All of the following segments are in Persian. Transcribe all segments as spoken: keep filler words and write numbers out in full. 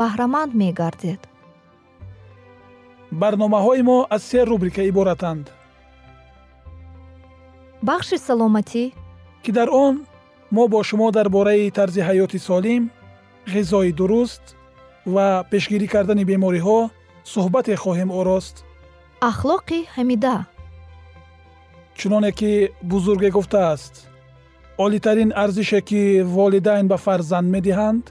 баҳраманд мегардед. барномаҳои мо аз се рубрика иборатанд. бахши саломатӣ ки дар он ما با شما درباره طرز حیات سالم، غذای درست و پیشگیری کردن بیماری‌ها صحبت خواهیم آراست. اخلاق حمیده. چنانه که بزرگ گفته است، عالی‌ترین ارزشی که والدین به فرزند می‌دهند،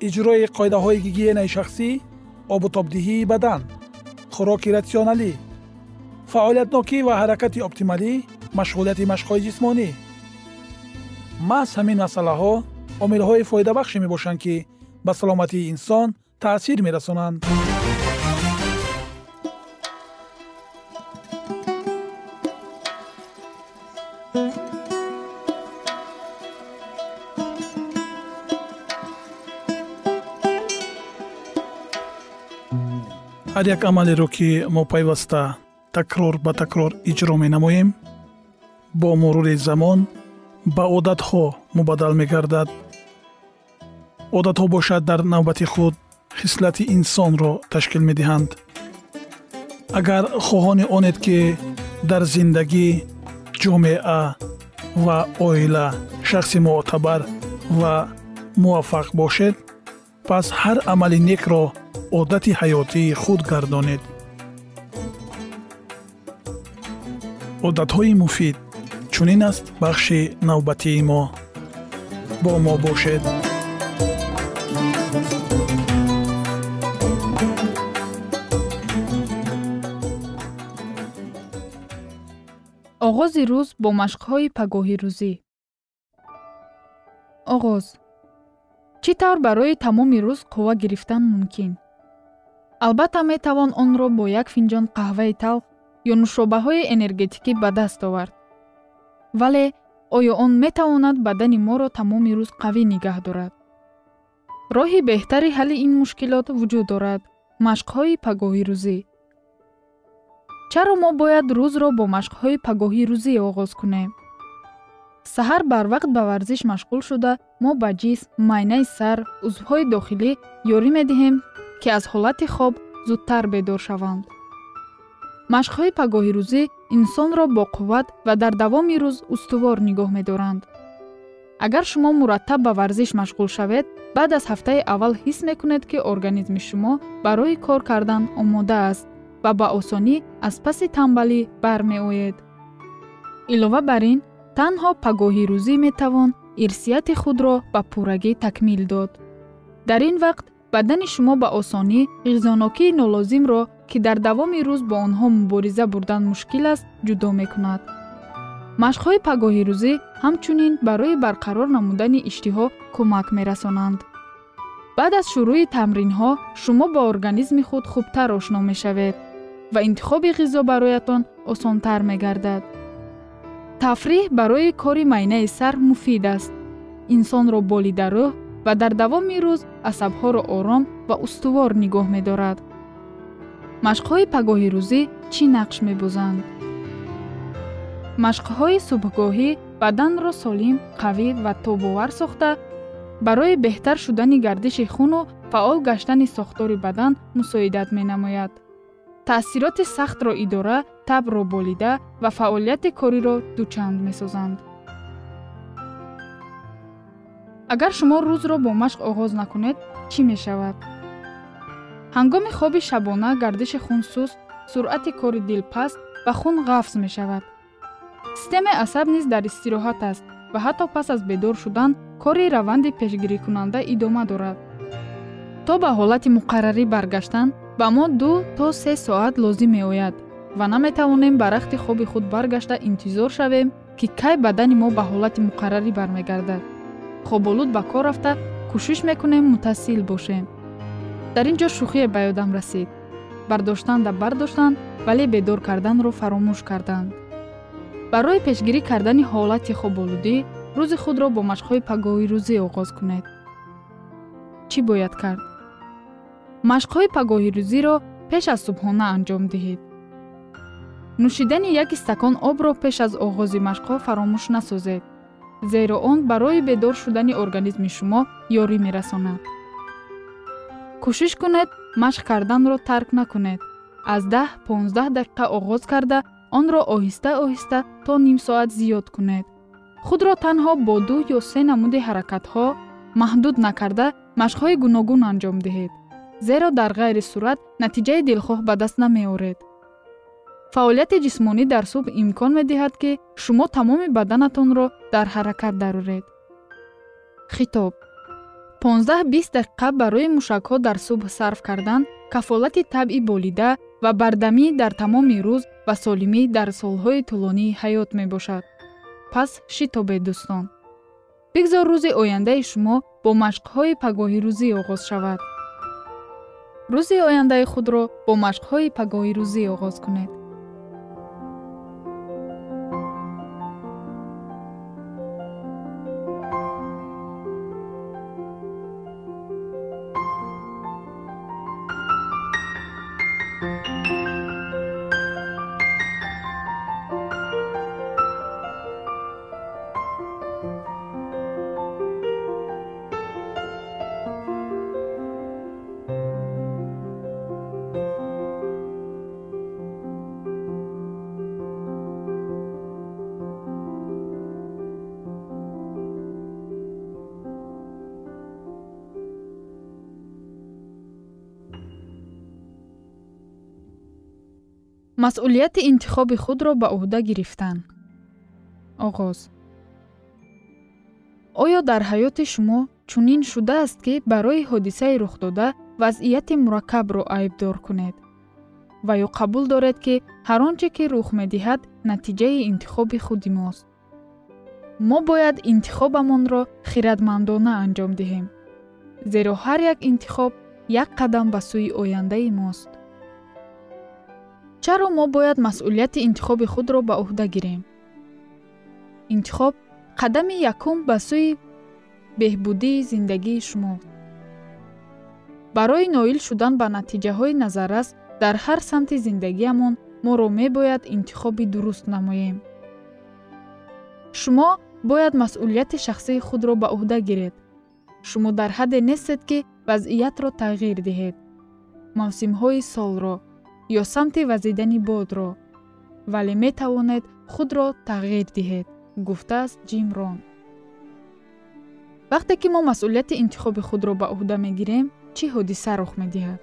اجرای قاعده های گیگین شخصی، آب و تابدهی بدن، خوراک راسیونالی، فعالیت نوکی و حرکت اپتیمالی، مشغولیت مشق‌های جسمانی. محض همین مسئله‌ها عامل‌های فایده بخش می‌باشند که به سلامتی انسان تأثیر می‌رسانند. هر یک عملی رو که ما پیوسته تکرار به تکرار اجرا می‌نماییم، با مرور زمان با عادت‌ها مبادل می‌گردد. عادت‌ها باشد در نوبت خود خصلت انسان را تشکیل می‌دهند. اگر خواهان آنید که در زندگی، جامعه و عائله شخص معتبر و موفق باشد، پس هر عمل نیک را عادت حیاتی خود گردانید. عادت‌های مفید چنین است بخش نوبتی ما. با ما باشد. آغاز روز با مشق‌های پگاهی روزی. آغاز چی طور برای تمام روز قوه گرفتن ممکن؟ البته می توان آن را با یک فنجان قهوه تلخ یا نوشابه‌های انرژتیکی به دست آورد. ولی آیا آن میتواند بدن ما را تمام روز قوی نگه دارد؟ راه بهتری حل این مشکلات وجود دارد. مشق‌های پگاهی روزی. چرا ما باید روز را با مشق‌های پگاهی روزی آغاز کنیم؟ سحر بر وقت به ورزش مشغول شده ما به جسم، معاینه سر، عضوهای داخلی یاری می‌دهیم که از حالت خواب زودتر بیدار شوند. مشق‌های پگاهی روزی انسان را با قوت و در دوام روز استوار نگاه می‌دارند. اگر شما مرتب به ورزش مشغول شوید، بعد از هفته اول حس می‌کنید که ارگانیسم شما برای کار کردن آماده است و با آسانی از پس تنبلی برمی‌آید. علاوه بر این، تنها پگاهی روزی می‌توان ارسیت خود را به پورگی تکمیل داد. در این وقت بدن شما به آسانی غذاناکی نالازم را که در دوام روز با آنها مبارزه بردن مشکل است جدا میکند. مشق‌های پگاهی روزی همچنین برای برقرار نمودن اشتها کمک میرسانند. بعد از شروع تمرین ها شما با ارگانیسم خود خوبتر آشنا میشوید و انتخاب غذا برایتان آسانتر میگردد. تفریح برای کار معاینه سر مفید است. انسان را بالیده روح و در دوام روز عصب‌ها را آرام و استوار نگاه می‌دارد. مشق‌های پگاهی روزی چی نقش می‌بازند؟ مشق‌های صبحگاهی بدن را سالم، قوی و تاب‌آور ساخته برای بهتر شدن گردش خون و فعال گشتن ساختار بدن مساعدت می‌نماید. تأثیرات سخت را اداره، تب را بالیده و فعالیت کاری را دوچند می‌سازند. اگر شما روز را با مشق آغاز نکنید چی می‌شود؟ ҳангоми хоби шабона гардиши хун суст, суръати кори дил паст ва хун ғафз мешавад. системаи асаб низ дар истироҳат аст ва ҳатто пас аз бедор шудан кори раванди пешгирикунанда идома дорад. то ба ҳолати муқаррарӣ баргаштан ба мо ду то се соат лозим меояд ва наметавонем ба рахти хоби худ баргашта интизор шавем ки кай бадани мо ба ҳолати муқаррарӣ бармегардад. хоболуд ба кор рафта кӯшиш мекунем муттасил бошем. дар ин ҷо шӯхие ба ёдам расид. бардоштанда бардоштанд, вале бедор карданро фаромӯш карданд. барои пешгирӣ кардани ҳолати хоболудӣ, рӯзи худро бо машқҳои пагоҳирӯзӣ оғоз кунед. чӣ бояд кард? машқҳои пагоҳирӯзиро пеш аз субҳона анҷом диҳед. нӯшидани як стакон обро пеш аз оғози машқҳо фаромӯш насозед, зеро он барои бедор шудани организми шумо ёрӣ мерасонад. кӯшиш кунед машқ карданро тарк накунед. аз даҳ понздаҳ дақиқа оғоз карда онро оҳиста-оҳиста то ним соат зиёд кунед. худро танҳо бо ду ё се намуди ҳаракатҳо маҳдуд накарда машқҳои гуногун анҷом диҳед, зеро дар ғайри сурат натиҷаи дилхоҳ ба даст намеоред. фаъолияти ҷисмонӣ дар субҳ имкон медиҳад, ки шумо тамоми баданатонро дар ҳаракат дароред. хитоб понздаҳ бист дақиқа барои мушакҳо дар субҳ сарф кардан кафолати табъи болида ва бардамӣ дар тамоми рӯз ва солимӣ дар солҳои тӯлонии ҳаёт мебошад. пас шитобе дӯстон, бигзор рӯзи ояндаи шумо бо машқҳои пагоҳирӯзӣ оғоз шавад. рӯзи ояндаи худро бо машқҳои пагоҳирӯзӣ оғоз кунед. масъулияти интихоби худро ба ӯҳда гирифтан. оғоз. оё дар ҳаёти шумо чунин шудааст, ки барои ҳодисаи рух дода вазъияти мураккабро айбдор кунед ва ё қабул доред, ки ҳар он чӣ ки рух медиҳад натиҷаи интихоби худи мост? мо бояд интихобамонро хиратмандона анҷом диҳем, зеро ҳар як интихоб як қадам ба сӯи ояндаи мост. чаро мо бояд масъулияти интихоби худро ба ӯҳда гирем? интихоб қадами якум ба сӯи беҳбудии зиндагии шумост. барои ноил шудан ба натиҷаҳои назаррас дар ҳар самти зиндагиамон моро мебояд интихоби дуруст намоем. шумо бояд масъулияти шахсии худро ба ӯҳда гиред. шумо дар ҳадде нестед, ки вазъиятро тағйир диҳед, мавсимҳои солро ё самти вазидани бодро, вале метавонед худро тағйир диҳед, гуфтааст Ҷим Рон. вақте ки мо масъулияти интихоби худро ба ӯҳда мегирем, чӣ ҳодиса рух медиҳад?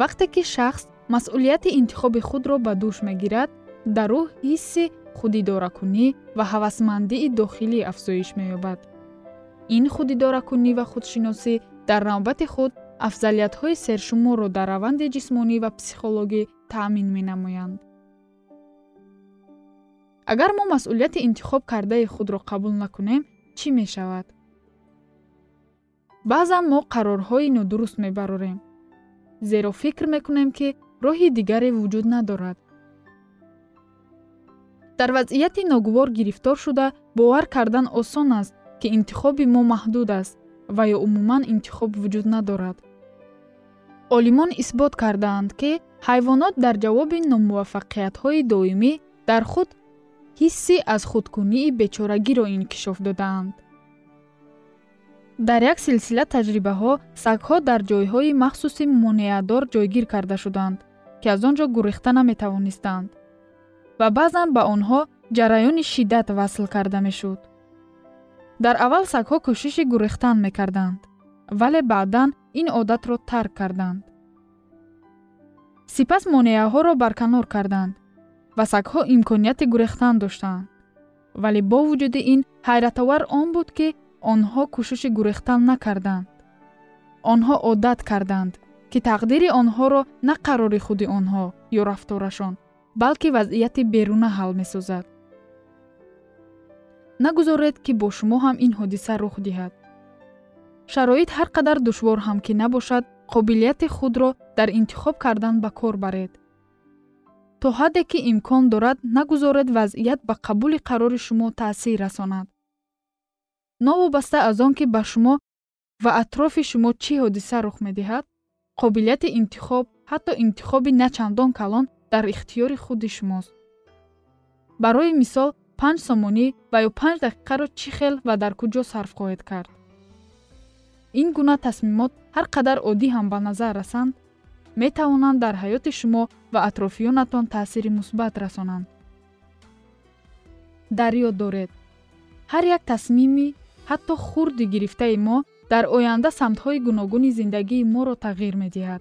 вақте ки шахс масъулияти интихоби худро ба дӯш мегирад, дар ӯ ҳисси худидоракунӣ ва ҳавасмандии дохилӣ афзоиш меёбад. ин худидоракунӣ ва худшиносӣ дар навбати худ афзалиятҳои сершуморро дар раванди ҷисмонӣ ва психологӣ таъмин менамоянд. агар мо масъулияти интихоб кардаи худро қабул накунем, чӣ мешавад? баъзан мо қарорҳои нодуруст мебарорем, зеро фикр мекунем, ки роҳи дигаре вуҷуд надорад. дар вазъияти ногувор гирифтор шуда, бовар кардан осон аст, ки интихоби мо маҳдуд аст ва ё умуман интихоб вуҷуд надорад. олимон исбот кардаанд, ки ҳайвонот дар ҷавоби номуваффақиятҳои доимӣ дар худ ҳисси аз худкунии бечорагиро инкишоф додаанд. дар як силсила таҷрибаҳо сагҳо дар ҷойҳои махсуси монеадор ҷойгир карда шуданд, ки аз он ҷо гурехта наметавонистанд ва баъзан ба онҳо ҷараёни шиддат васл карда мешуд. дар аввал сагҳо кӯшиши гурехтан мекарданд, ولی بعداً این عادت را ترک کردند. سپس مانع‌ها را برکنار کردند و سگ‌ها امکانیت گریختن داشتند. ولی با وجود این حیرت‌آور آن بود که آنها کوشش گریختن نکردند. آنها عادت کردند که تقدیر آنها را نه قرار خود آنها یا رفتارشان، بلکه وضعیت بیرونه حل می‌سازد. نگذارید که با شما هم این حادثه رخ دهد. شرایط هر قدر دشوار هم که نباشد، قابلیت خود را در انتخاب کردن به کار برید. تا حدی که امکان دارد نگذارید وضعیت به قبول قرار شما تأثیر رساند. نوابسته از آن که به شما و اطراف شما چی حادثه رخ می‌دهد، قابلیت انتخاب، حتی انتخاب نچندان کلان، در اختیار خود شماست. برای مثال پنج سامانی و یا پنج دقیقه را چی خیل و در کجا صرف خواهید کرد. این گونه تصمیمات هر قدر عادی هم به نظر رسند، می توانند در حیات شما و اطرافیانتان تأثیر مثبت رسانند. در یاد دارید هر یک تصمیمی، حتی خرد گرفته ما، در آینده سمت‌های گوناگون زندگی ما را تغییر می دهد.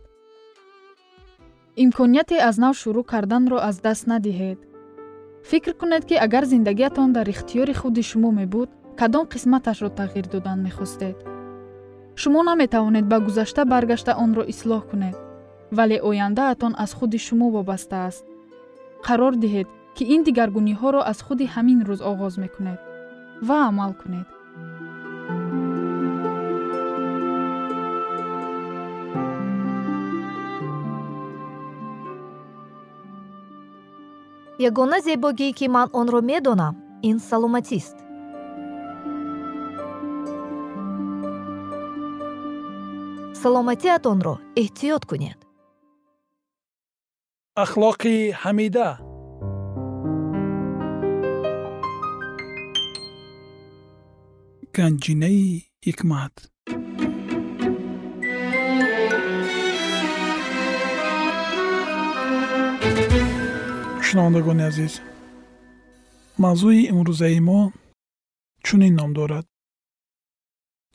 امکانیت از نو شروع کردن را از دست ندهید. فکر کنید که اگر زندگیتان در اختیار خود شما می بود، کدام قسمتش را تغییر دادن می خواستید. شما نمی توانید به گذشته برگشته آن را اصلاح کنید، ولی آینده اتان از خود شما وابسته است. قرار دهید که این دیگرگونی ها را از خود همین روز آغاز می کنید و عمل کنید. یگانه زیبایی که من آن را می‌دانم، این سلامتی است. سلامتی‌تان را احتیاط کنید. اخلاق حمیده. گنجینه حکمت. شنوندگان عزیز، موضوع امروزه ما چنین نام دارد: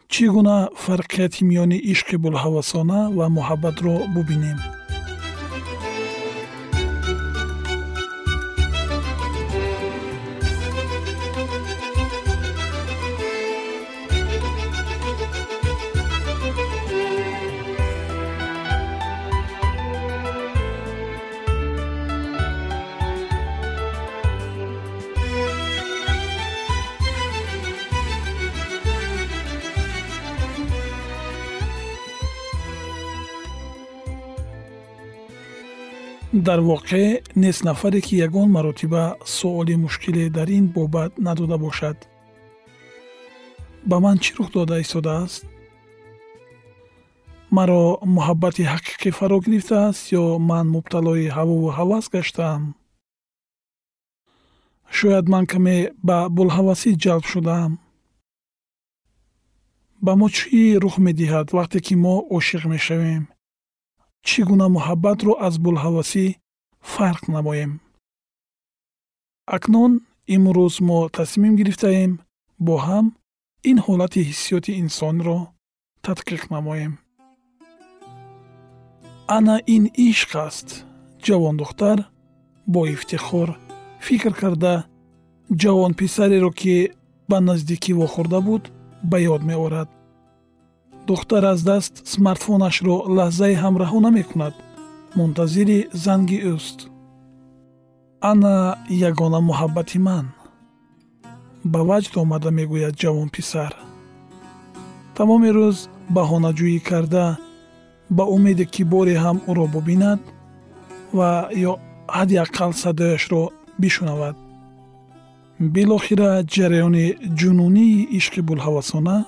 چگونه فرقیت میان عشق بلهوسانه و محبت را ببینیم. در واقع نیست نفری که یگان مرتبه سؤال مشکلی در این بابت نداده باشد. با من چی رخ داده ایستاده است؟ مرا محبت حقیقی فرا گرفته است یا من مبتلای هوا و هوس گشتم؟ شاید من کمی به بلهوسی جلب شدم. با ما چی رخ می دهد وقتی که ما عاشق می شویم؟ چگونه محبت رو از بلهوسی فرق نماییم؟ اکنون امروز ما تصمیم گرفتیم با هم این حالت حسیات انسان رو تدقیق نماییم. انا این عشق است. جوان دختر با افتخار فکر کرده جوان پسری رو که به نزدیکی واخورده بود به یاد می آورد. دختر از دست سمارتفونش را لحظه هم رها نمی کند. منتظر زنگ اوست. انا یگانه محبت من. به وجد آمده می گوید جوان پسر. تمام روز بهانه جویی کرده با امید که باری هم او را ببیند و یا حداقل صدایش را بشنود. بالاخره جریان جنونی عشق بلهوسانه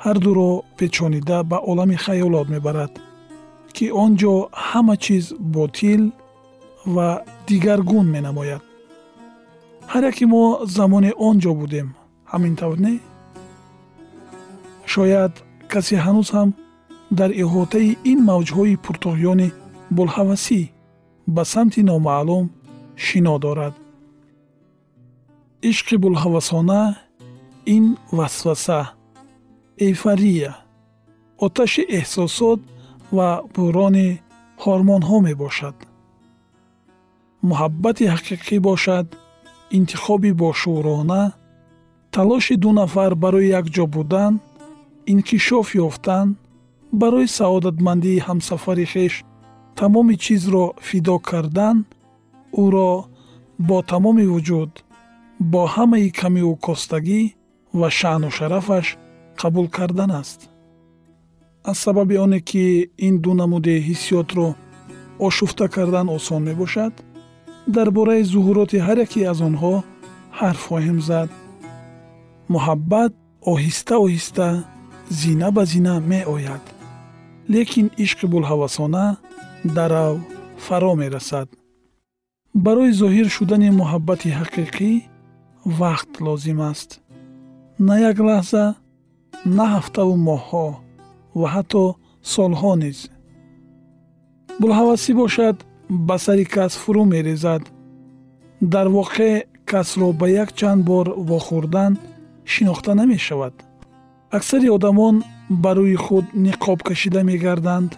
هر دو را پیچانیده به عالم خیالات میبرد که آنجا همه چیز باطل و دیگرگون می نماید. هر یکی ما زمان آنجا بودیم، همینطور نه؟ شاید کسی هنوز هم در احاطه این موجهای پرتغیان بلهوسی به سمت نامعلوم شنا دارد. عشق بلهوسانه، این وسوسه، ایفوریه، آتش احساسات و بوران هورمون ها می باشد. محبت حقیقی باشد انتخابی باشعورانه، تلاش دو نفر برای یک جا بودن، انکشاف یافتن، برای سعادتمندی همسفر خویش تمام چیز را فدا کردن، او را با تمام وجود، با همه کمی و کاستگی و شأن و شرفش قبول کردن است. از سبب آنه که این دو نمود حسیات را آشفته کردن آسان می باشد، در باره ظهورات هر یکی از آنها حرف خواهیم زد. محبت آهسته آهسته زینه به زینه می آید، لیکن عشق بلهوسانه درو فرا می رسد. برای ظاهر شدن محبت حقیقی وقت لازم است، نه یک لحظه، نه هفته و ماه ها و حتی سال ها نیز. بلهوسی باشد به سر کس فرو می ریزد. در واقع کس را به یک چند بار واخوردن شناخته نمی شود. اکثر آدمان بروی خود نقاب کشیده می گردند.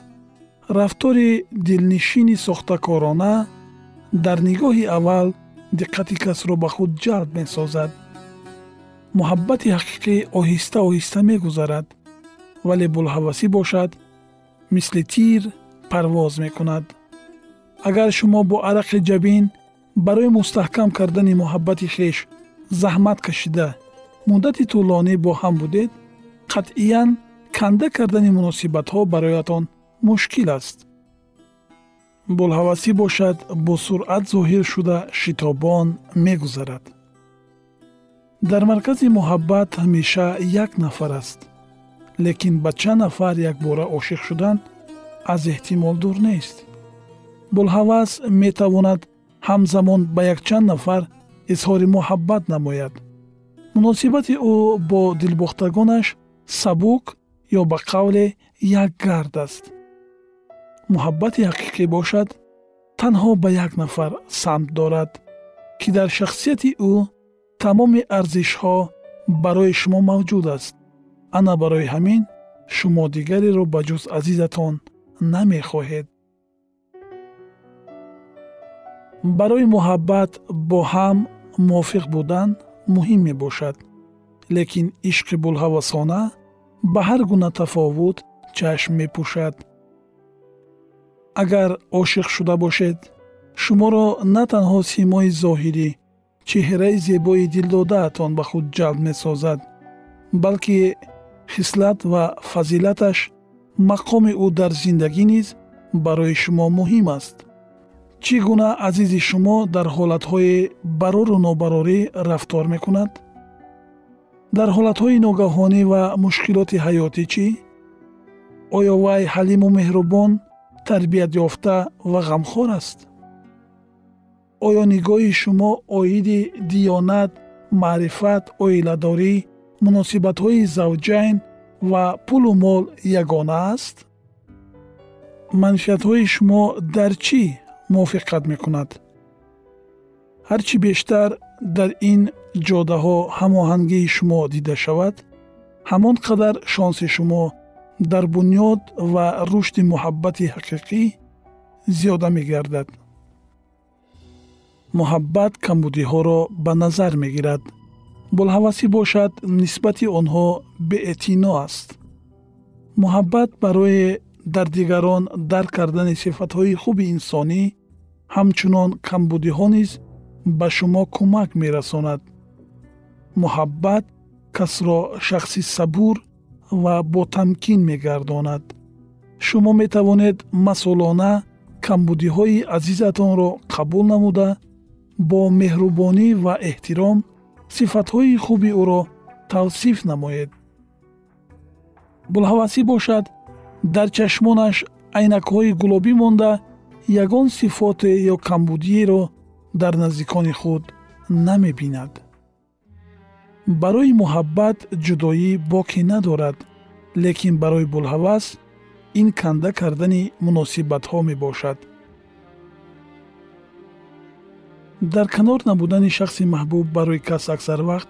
رفتار دلنشین ساختکارانه در نگاه اول دقت کس را به خود جلب می سازد. محبت حقیقی آهسته آهسته می گذرد، ولی بلهوسی باشد مثل تیر پرواز می کند. اگر شما با عرق جبین برای مستحکم کردن محبت خویش زحمت کشیده مدت طولانی با هم بودید، قطعاً کنده کردن مناسبت ها برایتان مشکل است. بلهوسی باشد با سرعت ظاهر شده شتابان می گذرد. در مرکز محبت همیشه یک نفر است، لیکن به چند نفر یک باره عاشق شدن از احتمال دور نیست. بلهوس می تواند همزمان به یک چند نفر اظهار محبت نماید. مناسبت او با دلباختگانش سبک یا به قول یک گرد است. محبت حقیقی باشد تنها به یک نفر سمت دارد که در شخصیت او تمام ارزش ها برای شما موجود است. انا برای همین شما دیگری را به جز عزیزتان نمی خواهید. برای محبت با هم موافق بودن مهم می باشد، لیکن عشق بلهوسانه به هر گونه تفاوت چشم می پوشد. اگر عاشق شده باشید، شما را نه تنها سیمای ظاهری، چهره زیبای دلداده‌تان به خود جلب می سازد، بلکه خصلت و فضیلتش، مقام او در زندگی نیز برای شما مهم است. چگونه عزیز شما در حالتهای برار و نابراری رفتار می کند؟ در حالتهای ناگهانی و مشکلات حیاتی چی؟ آیا وی حلیم و مهربان، تربیت یافته و غمخوار است؟ آیا نگاه شما عاید دیانت، معرفت، عائله‌داری، مناسبت‌های زوجین و پول و مال یگانه است؟ منشأت‌های شما در چی موافقت می‌کند؟ هرچی بیشتر در این جاده‌ها هماهنگی شما دیده شود، همانقدر شانس شما در بنیاد و رشد محبت حقیقی زیاده می‌گردد. محبت کمبودی‌ها را به نظر می‌گیرد. بلهوسی باشد نسبت آنها به اتینا است. محبت برای در دیگران درک کردن صفت‌های خوب انسانی همچنان کمبودی‌ها نیز به شما کمک می‌رساند. محبت کس را شخصی صبور و با تمکین می‌گرداند. شما می‌توانید مسئولانه کمبودی‌های عزیزتان را قبول نموده، با مهربانی و احترام صفت‌های خوب او را توصیف نماید. بلهوسی باشد در چشمانش عینک‌های گلابی مانده یگان صفات یا کمبودی را در نزدیکان خود نمی‌بیند. برای محبت جدایی باکی ندارد، لیکن برای بلهوس این کنده کردن مناسبت‌ها می‌باشد. در کنار نبودن شخص محبوب برای کس اکثر وقت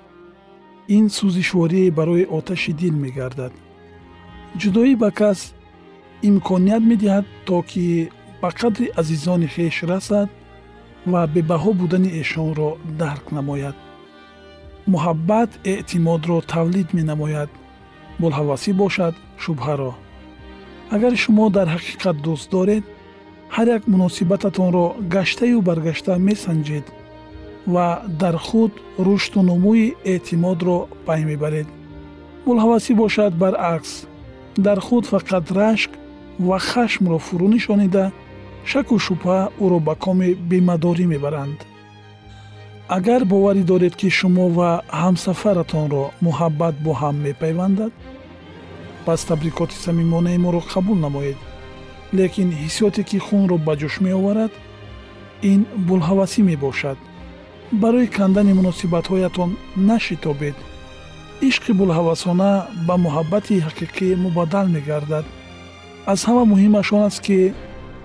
این سوزشواری برای آتش دل می گردد. ҷудоӣ ба кас имконият медиҳад, то ки ба қадри азизони хеш расад ва бебаҳо будани эшонро дарк намояд. муҳаббат эътимодро тавлид менамояд, болҳавасӣ бошад шубҳаро. агар шумо дар ҳақиқат дӯст доред, ҳар як муносибататонро гаштаю баргашта месанҷед ва дар худ рушду нумӯи эътимодро пай мебаред. болҳавасӣ бошад баръакс, дар худ фақат рашк ва хашмро фурӯ нишонида, шаку шубҳа ӯро ба коми бемадорӣ мебаранд. агар боварӣ доред, ки шумо ва ҳамсафаратонро муҳаббат бо ҳам мепайвандад, пас табрикоти самимонаи моро қабул намоед. лекин ҳиссиёте, ки хунро ба ҷӯш меоварад, ин булҳавасӣ мебошад. барои кандани муносибатҳоятон нашитобед. ишқи булҳавасона ба муҳаббати ҳақиқӣ мубаддал мегардад. аз ҳама муҳимаш он аст, ки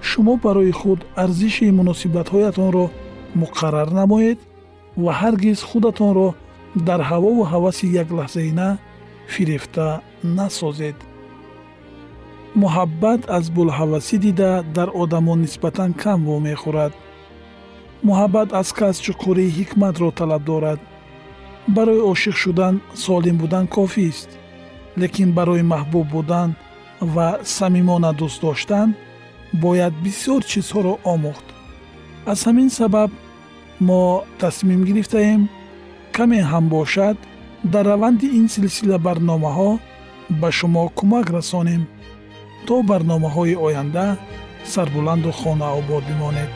шумо барои худ арзиши муносибатҳоятонро муқаррар намоед ва ҳаргиз худатонро дар ҳавову ҳаваси яклаҳзаи на фирифта насозед. муҳаббат аз булҳавасӣ дида дар одамон нисбатан кам вомехӯрад. муҳаббат аз кас чуқурии ҳикматро талаб дорад. барои ошиқ шудан солим будан кофист, лекин барои маҳбуб будан ва самимона дӯст доштан бояд бисёр чизҳоро омӯхт. аз ҳамин сабаб мо тасмим гирифтаем каме ҳам бошад дар раванди ин силсила барномаҳо ба шумо кӯмак расонем, то барномаҳои оянда сарбуланду хонаобод бимонед.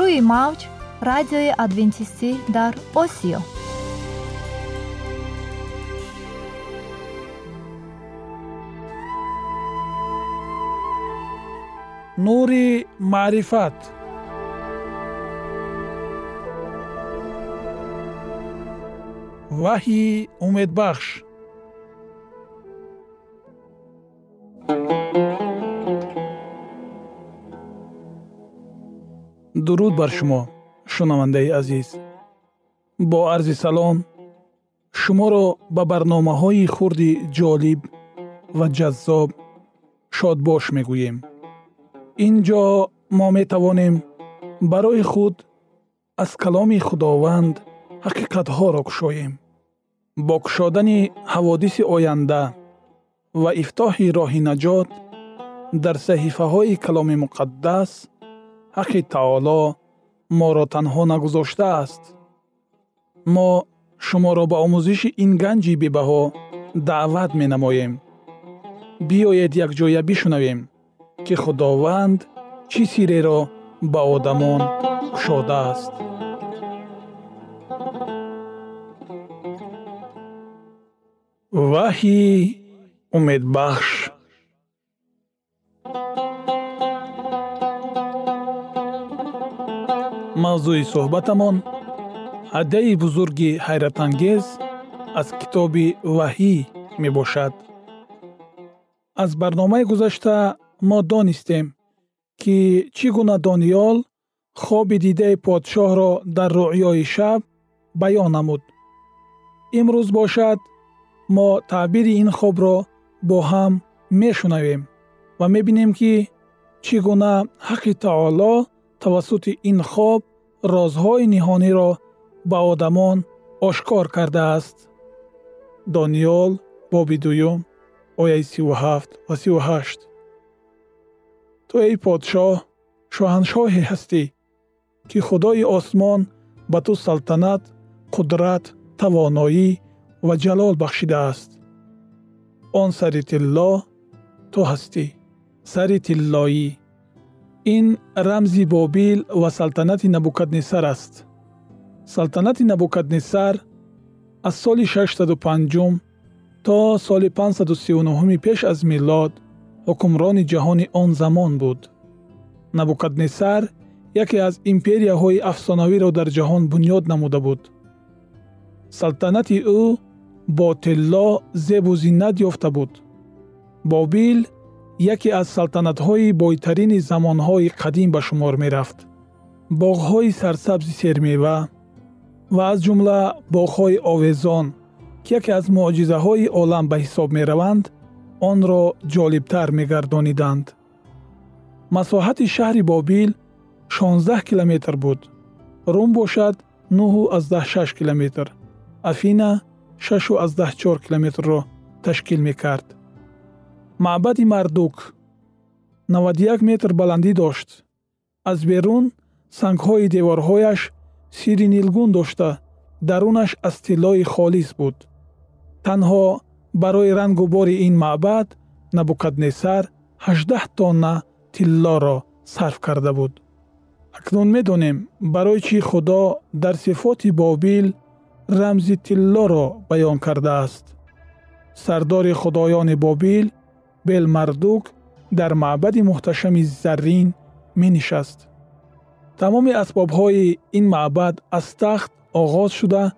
Рӯи мавҷ радиои адвентистӣ дар Осиё. нури маърифат. ваҳйи умедбахш. дуруд бар шумо, шунавандаи азиз. бо арзи салом шуморо ба барномаҳои хурди ҷолиб ва ҷаззоб шодбош мегӯем. ин ҷо мо метавонем барои худ аз каломи худованд ҳақиқатҳоро кушоем. бо кушодани ҳаводиси оянда ва ифтоҳи роҳи наҷот дар саҳифаҳои каломи муқаддас, ҳаққи таоло моро танҳо нагузоштааст. мо шуморо ба омӯзиши ин ганҷи бебаҳо даъват менамоем. биёед якҷоя бишунавем, ки худованд чӣ сирреро ба одамон кушодааст. ваҳйи умедбахш. мавзӯи суҳбатамон ҳадияи бузурги ҳайратангез аз китоби ваҳӣ мебошад. аз барномаи гузашта мо донистем, ки чӣ гуна Дониёл хоби дидаи подшоҳро дар рӯъёи шаб баён намуд. имрӯз бошад мо таъбири ин хобро бо ҳам мешунавем ва мебинем, ки чӣ гуна ҳаққи таоло тавассути ин хоб رازهای نهانی را به آدمان آشکار کرده است. دانیال باب دوم آیه سی و هفت و سی و هشت. تو ای پادشاه شاهنشاهی هستی که خدای آسمان به تو سلطنت، قدرت، توانایی و جلال بخشیده است. آن سر طلا تو هستی، سر طلایی. این رمزی بابل و سلطنت نبوکدنصر است. سلطنت نبوکدنصر از سال ششصد و پنج تا سال پانصد و سی و نه پیش از میلاد حکمران جهان آن زمان بود. نبوکدنصر یکی از ایمپریاهای افسانوی را در جهان بنیاد نموده بود. سلطنت او با طلا، زیب و زینت یافته بود. بابل یکی از سلطنت‌های بایترین زمان‌های قدیم به شمار می‌رفت. باغ‌های سرسبز سرمیوه و از جمله باغ‌های آویزان که یکی از معجزه‌های عالم به حساب می‌روند، آن را جالب‌تر می‌گردانیدند. مساحت شهر بابل شانزده کیلومتر بود. روم باشد نه و شش دهم کیلومتر. افینا شش و چهار دهم کیلومتر را تشکیل می‌کرد. معبد مردوک نود و یک متر بلندی داشت. از بیرون سنگ‌های دیوارهایش سیری نیلگون داشته، درونش از طلای خالص بود. تنها برای رنگ و بار این معبد نبوکدنصر هجده تن طلا را صرف کرده بود. اکنون می‌دانیم برای چی خدا در صفات بابل رمز طلا را بیان کرده است. سردار خدایان بابل بل مردوک در معبد محتشم زرین می نشست. تمام اسبابهای این معبد از تخت آغاز شده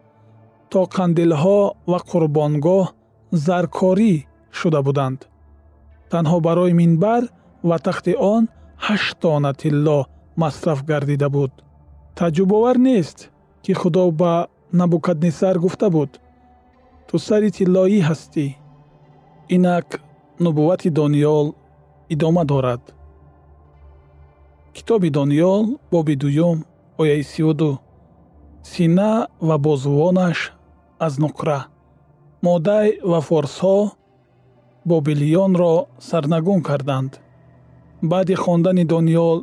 تا قندیل‌ها و قربانگاه زرکاری شده بودند. تنها برای منبر و تخت آن هشت تن طلا مصرف گردیده بود. تعجب آور نیست که خدا به نبوکدنصر گفته بود تو سر طلایی هستی. اینک نبوت دانیال ادامه دارد. کتاب دانیال باب دوم آیه سی و دو. سینه و بازوانش از نقره. ماده و فارس ها بابلیان را سرنگون کردند. بعد خواندن دانیال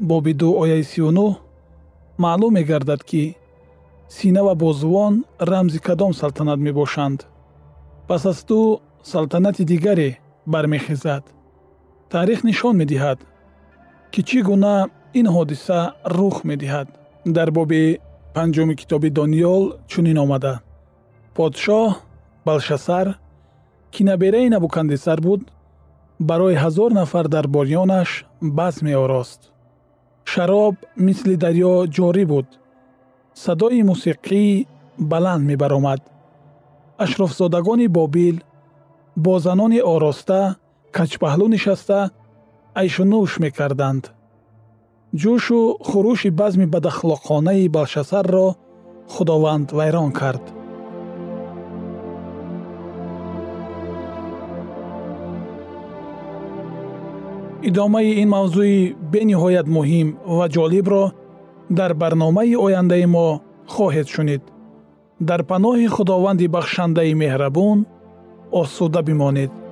باب دو آیه سی و نه معلوم می‌گردد که سینه و بازوان رمز کدام سلطنت می باشند. پس از تو سلطنت دیگری برمیخیزد. تاریخ نشان میدهد که چگونه این حادثه رخ میدهد. در باب پنجم کتاب دانیال چنین آمده: پادشاه بلشسر که نبیره نبوکدنصر بود، برای هزار نفر درباریانش بزم می آراست. شراب مثل دریا جاری بود. صدای موسیقی بلند می برآمد. اشرافزادگان بابل با زنان آراسته کج پهلو نشسته عیش و نوش می کردند. جوش و خروش بزم بداخلاقانه بلشسر را خداوند ویران کرد. ادامه این موضوع بینهایت مهم و جالب را در برنامه آینده ما خواهید شنید. در پناه خداوند بخشنده مهربان آسوده بمانید.